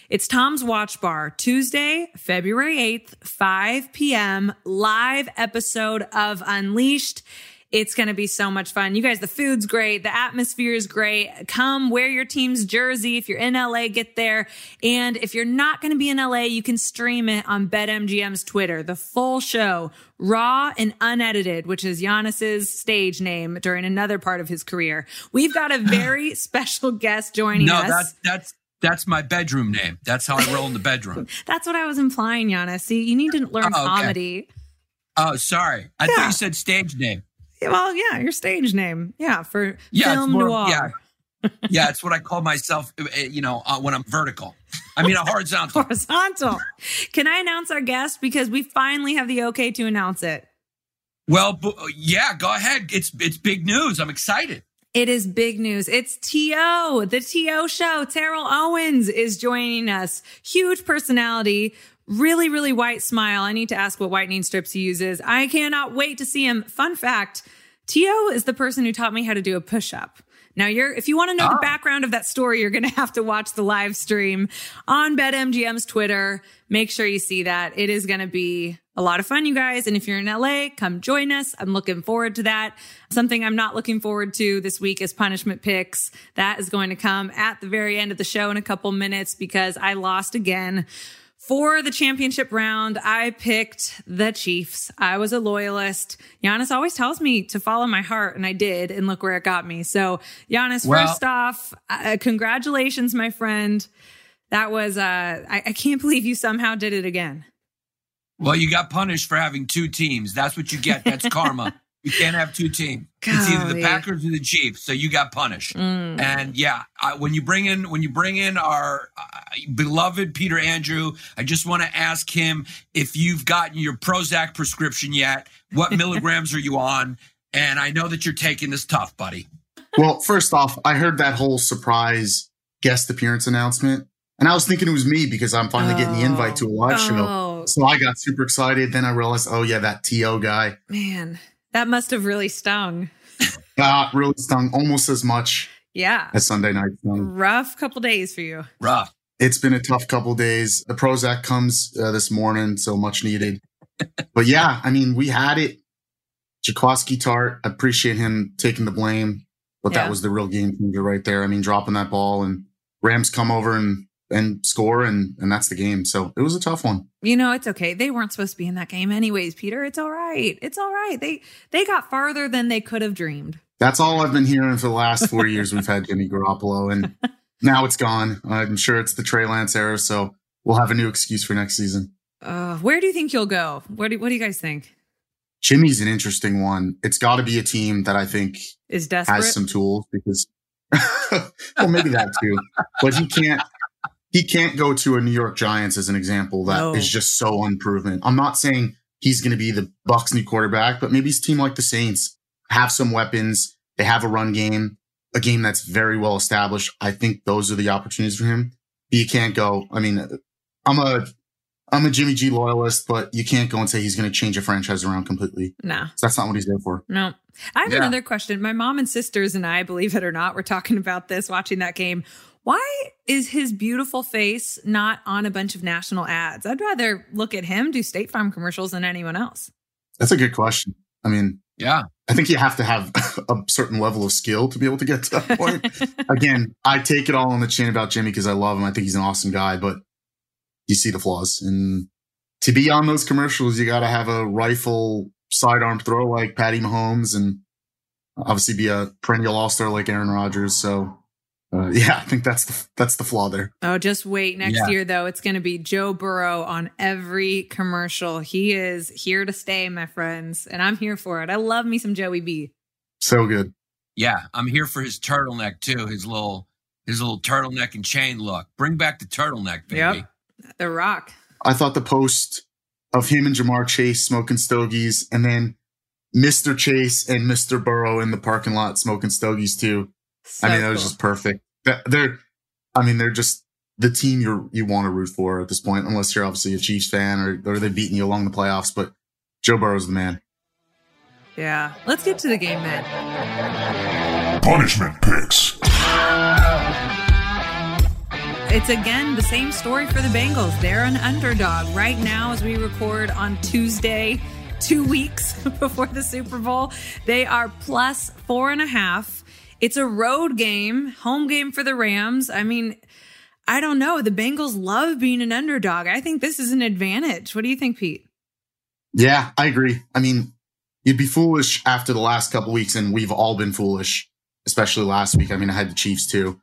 It's Tom's Watch Bar, Tuesday, February eighth, five p.m., live episode of Unleashed. It's going to be so much fun. You guys, the food's great. The atmosphere is great. Come wear your team's jersey. If you're in L A, get there. And if you're not going to be in L A, you can stream it on BetMGM's Twitter, the full show, raw and unedited, which is Giannis's stage name during another part of his career. We've got a very special guest joining no, us. No, that's, that's, that's my bedroom name. That's how I roll in the bedroom. That's what I was implying, Giannis. See, you need to learn oh, okay. comedy. Oh, sorry. I yeah. thought you said stage name. Well, yeah, your stage name. Yeah, for yeah, film more, noir. Yeah. yeah, it's what I call myself, you know, uh, when I'm vertical. I mean, a horizontal. horizontal. Can I announce our guest? Because we finally have the okay to announce it. Well, b- yeah, go ahead. It's it's big news. I'm excited. It is big news. It's T O, the T O show. Terrell Owens is joining us. Huge personality. Really, really white smile. I need to ask what whitening strips he uses. I cannot wait to see him. Fun fact, T O is the person who taught me how to do a push-up. Now, you're if you want to know oh. the background of that story, you're going to have to watch the live stream on BetMGM's Twitter. Make sure you see that. It is going to be a lot of fun, you guys. And if you're in L A, come join us. I'm looking forward to that. Something I'm not looking forward to this week is punishment picks. That is going to come at the very end of the show in a couple minutes because I lost again. For the championship round, I picked the Chiefs. I was a loyalist. Giannis always tells me to follow my heart, and I did, and look where it got me. So, Giannis, well, first off, uh, congratulations, my friend. that was, uh, I, I can't believe you somehow did it again. Well, you got punished for having two teams. That's what you get. That's karma. You can't have two teams. Golly. It's either the Packers or the Chiefs. So you got punished. Mm. And yeah, I, when you bring in when you bring in our uh, beloved Peter Andrew, I just want to ask him if you've gotten your Prozac prescription yet. What milligrams are you on? And I know that you're taking this tough, buddy. Well, first off, I heard that whole surprise guest appearance announcement, and I was thinking it was me because I'm finally oh. getting the invite to a live oh. show. So I got super excited. Then I realized, oh yeah, that T O guy. Man. That must have really stung. uh, really stung almost as much yeah. as Sunday night. Um, Rough couple days for you. Rough. It's been a tough couple days. The Prozac comes uh, this morning, so much needed. But yeah, I mean, we had it. Jaquaski Tart, I appreciate him taking the blame, but yeah. that was the real game changer right there. I mean, dropping that ball and Rams come over and and score, and and that's the game. So it was a tough one. You know, it's okay. They weren't supposed to be in that game anyways, Peter. It's all right. It's all right. They they got farther than they could have dreamed. That's all I've been hearing for the last four years. We've had Jimmy Garoppolo, and now it's gone. I'm sure it's the Trey Lance era, so we'll have a new excuse for next season. Uh, where do you think you'll go? Where do, what do you guys think? Jimmy's an interesting one. It's got to be a team that I think is desperate, has some tools, because well, maybe that too. But he can't. He can't go to a New York Giants as an example that no. is just so unproven. I'm not saying he's going to be the Bucs' new quarterback, but maybe his team like the Saints have some weapons. They have a run game, a game that's very well established. I think those are the opportunities for him. But you can't go. I mean, I'm a I'm a Jimmy G loyalist, but you can't go and say he's going to change a franchise around completely. No. So that's not what he's there for. No. I have yeah. another question. My mom and sisters and I, believe it or not, we're talking about this, watching that game. Why is his beautiful face not on a bunch of national ads? I'd rather look at him do State Farm commercials than anyone else. That's a good question. I mean, yeah, I think you have to have a certain level of skill to be able to get to that point. Again, I take it all on the chin about Jimmy because I love him. I think he's an awesome guy, but you see the flaws. And to be on those commercials, you got to have a rifle sidearm throw like Patty Mahomes and obviously be a perennial all-star like Aaron Rodgers. So... Uh, yeah, I think that's the, that's the flaw there. Oh, just wait. Next yeah. year, though, it's going to be Joe Burrow on every commercial. He is here to stay, my friends, and I'm here for it. I love me some Joey B. So good. Yeah, I'm here for his turtleneck, too, his little his little turtleneck and chain look. Bring back the turtleneck, baby. Yep. The Rock. I thought the post of him and Jamar Chase smoking stogies, and then Mister Chase and Mister Burrow in the parking lot smoking stogies, too. So I mean, that was cool. Just perfect. They're, I mean, they're just the team you you want to root for at this point, unless you're obviously a Chiefs fan or, or they've beaten you along the playoffs. But Joe Burrow's the man. Yeah. Let's get to the game, man. Punishment picks. It's again the same story for the Bengals. They're an underdog right now as we record on Tuesday, two weeks before the Super Bowl. They are plus four and a half. It's a road game, home game for the Rams. I mean, I don't know. The Bengals love being an underdog. I think this is an advantage. What do you think, Pete? Yeah, I agree. I mean, you'd be foolish after the last couple of weeks, and we've all been foolish, especially last week. I mean, I had the Chiefs too.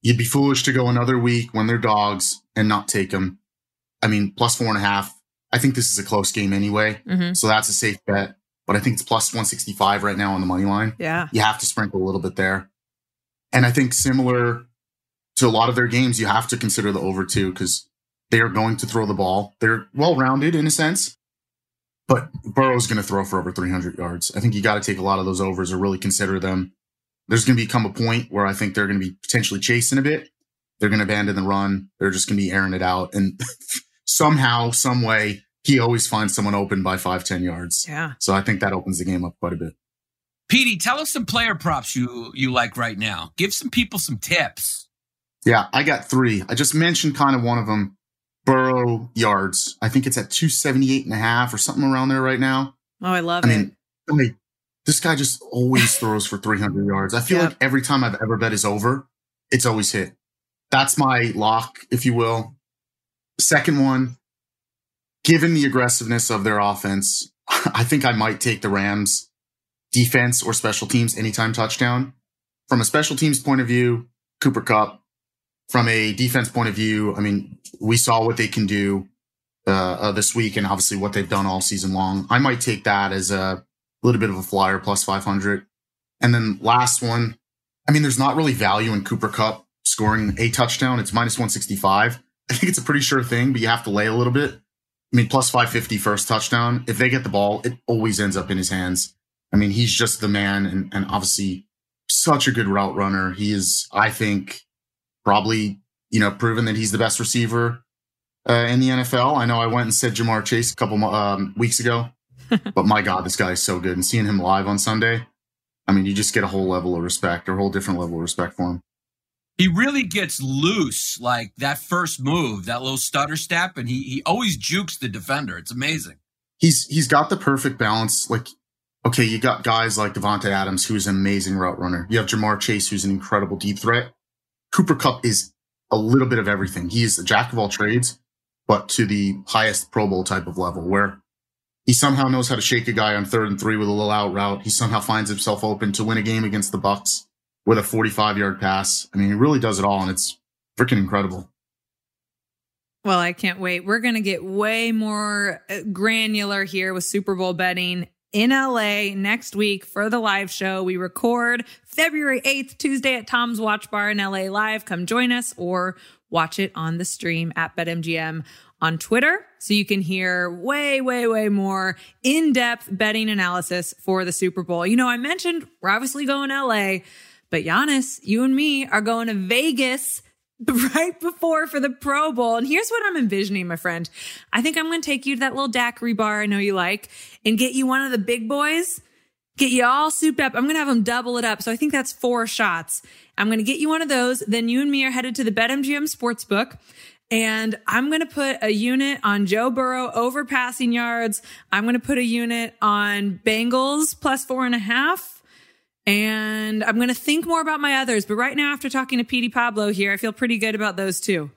You'd be foolish to go another week when they're dogs and not take them. I mean, plus four and a half. I think this is a close game anyway, mm-hmm. so that's a safe bet. But I think it's plus one sixty-five right now on the money line. Yeah. You have to sprinkle a little bit there. And I think similar to a lot of their games, you have to consider the over two because they are going to throw the ball. They're well-rounded in a sense, but Burrow's going to throw for over three hundred yards. I think you got to take a lot of those overs or really consider them. There's going to become a point where I think they're going to be potentially chasing a bit. They're going to abandon the run. They're just going to be airing it out. And somehow, some way, he always finds someone open by five, ten yards. Yeah. So I think that opens the game up quite a bit. Petey, tell us some player props you you like right now. Give some people some tips. Yeah, I got three. I just mentioned kind of one of them, Burrow yards. I think it's at two seventy-eight and a half or something around there right now. Oh, I love I it. Mean, I mean, this guy just always throws for three hundred yards. I feel yep. like every time I've ever bet is over, it's always hit. That's my lock, if you will. Second one. Given the aggressiveness of their offense, I think I might take the Rams defense or special teams anytime touchdown. From a special teams point of view, Cooper Kupp, from a defense point of view, I mean, we saw what they can do uh, uh, this week and obviously what they've done all season long. I might take that as a little bit of a flyer, plus five hundred. And then last one, I mean, there's not really value in Cooper Kupp scoring a touchdown. It's minus one sixty-five. I think it's a pretty sure thing, but you have to lay a little bit. I mean, plus five fifty first touchdown. If they get the ball, it always ends up in his hands. I mean, he's just the man, and, and obviously such a good route runner. He is, I think, probably, you know, proven that he's the best receiver uh, in the N F L. I know I went and said Jamar Chase a couple um, weeks ago, but my God, this guy is so good. And seeing him live on Sunday, I mean, you just get a whole level of respect, or a whole different level of respect for him. He really gets loose, like that first move, that little stutter step, and he he always jukes the defender. It's amazing. He's he's got the perfect balance. Like, okay, you got guys like Devontae Adams, who's an amazing route runner. You have Jamar Chase, who's an incredible deep threat. Cooper Kupp is a little bit of everything. He is a jack of all trades, but to the highest Pro Bowl type of level, where he somehow knows how to shake a guy on third and three with a little out route. He somehow finds himself open to win a game against the Bucs with a forty-five-yard pass. I mean, he really does it all, and it's freaking incredible. Well, I can't wait. We're going to get way more granular here with Super Bowl betting in L A next week for the live show. We record February eighth, Tuesday at Tom's Watch Bar in L A Live. Come join us or watch it on the stream at BetMGM on Twitter, so you can hear way, way, way more in-depth betting analysis for the Super Bowl. You know, I mentioned we're obviously going to L A, but Giannis, you and me are going to Vegas right before for the Pro Bowl. And here's what I'm envisioning, my friend. I think I'm going to take you to that little daiquiri bar I know you like and get you one of the big boys, get you all souped up. I'm going to have them double it up. So I think that's four shots. I'm going to get you one of those. Then you and me are headed to the BetMGM Sportsbook. And I'm going to put a unit on Joe Burrow over passing yards. I'm going to put a unit on Bengals plus four and a half. And I'm going to think more about my others. But right now, after talking to Petey Pablo here, I feel pretty good about those two.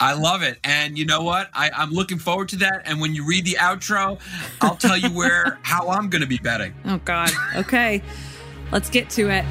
I love it. And you know what? I, I'm looking forward to that. And when you read the outro, I'll tell you where, how I'm going to be betting. Oh, God. Okay. Let's get to it.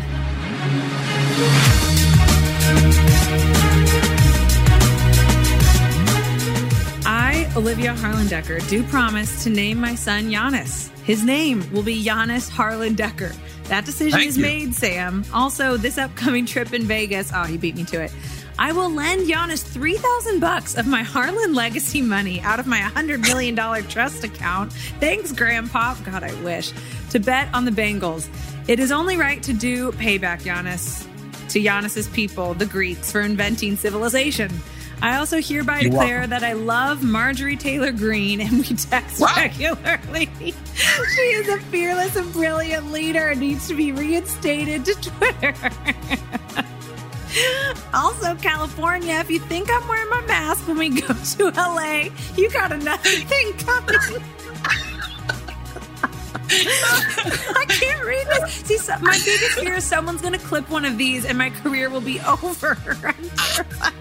I, Olivia Harlan Decker, do promise to name my son Giannis. His name will be Giannis Harlan Decker. That decision Thank is you. made, Sam. Also, this upcoming trip in Vegas. Oh, he beat me to it. I will lend Giannis three thousand bucks of my Harlan legacy money out of my one hundred million dollars trust account. Thanks, Grandpa. God, I wish. To bet on the Bengals. It is only right to do payback, Giannis, to Giannis's people, the Greeks, for inventing civilization. I also hereby You're declare welcome. that I love Marjorie Taylor Greene, and we text what? regularly. She is a fearless and brilliant leader and needs to be reinstated to Twitter. Also, California, if you think I'm wearing my mask when we go to L A, you got another thing coming. I can't read this. See, so, my biggest fear is someone's going to clip one of these and my career will be over. I'm terrified.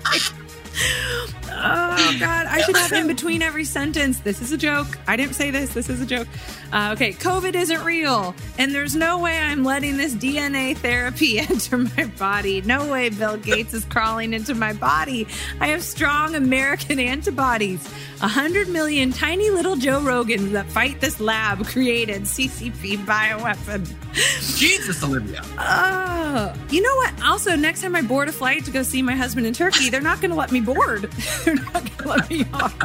Oh, God. I should have in between every sentence. This is a joke. I didn't say this. This is a joke. Uh, okay. COVID isn't real. And there's no way I'm letting this D N A therapy enter my body. No way Bill Gates is crawling into my body. I have strong American antibodies. A hundred million tiny little Joe Rogans that fight this lab created C C P bioweapon. Jesus, Olivia. Oh, you know what? Also, next time I board a flight to go see my husband in Turkey, they're not going to let me board. They're not going to let me on.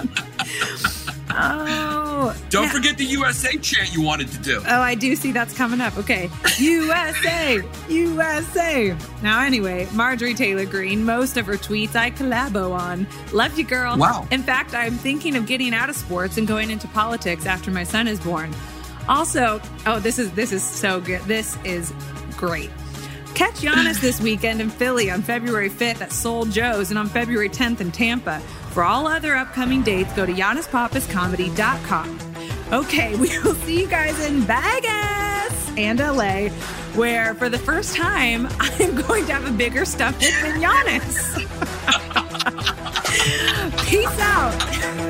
Oh. Don't yeah. forget the U S A chant you wanted to do. Oh, I do see that's coming up. Okay. U S A. U S A. Now, anyway, Marjorie Taylor Greene, most of her tweets I collabo on. Love you, girl. Wow. In fact, I'm thinking of getting out of sports and going into politics after my son is born. Also, oh, this is this is so good. This is great. Catch Giannis this weekend in Philly on February fifth at Soul Joe's and on February tenth in Tampa. For all other upcoming dates, go to Giannis Pappas Comedy dot com. Okay, we will see you guys in Vegas and L A, where for the first time, I'm going to have a bigger stomach than Giannis. Peace out.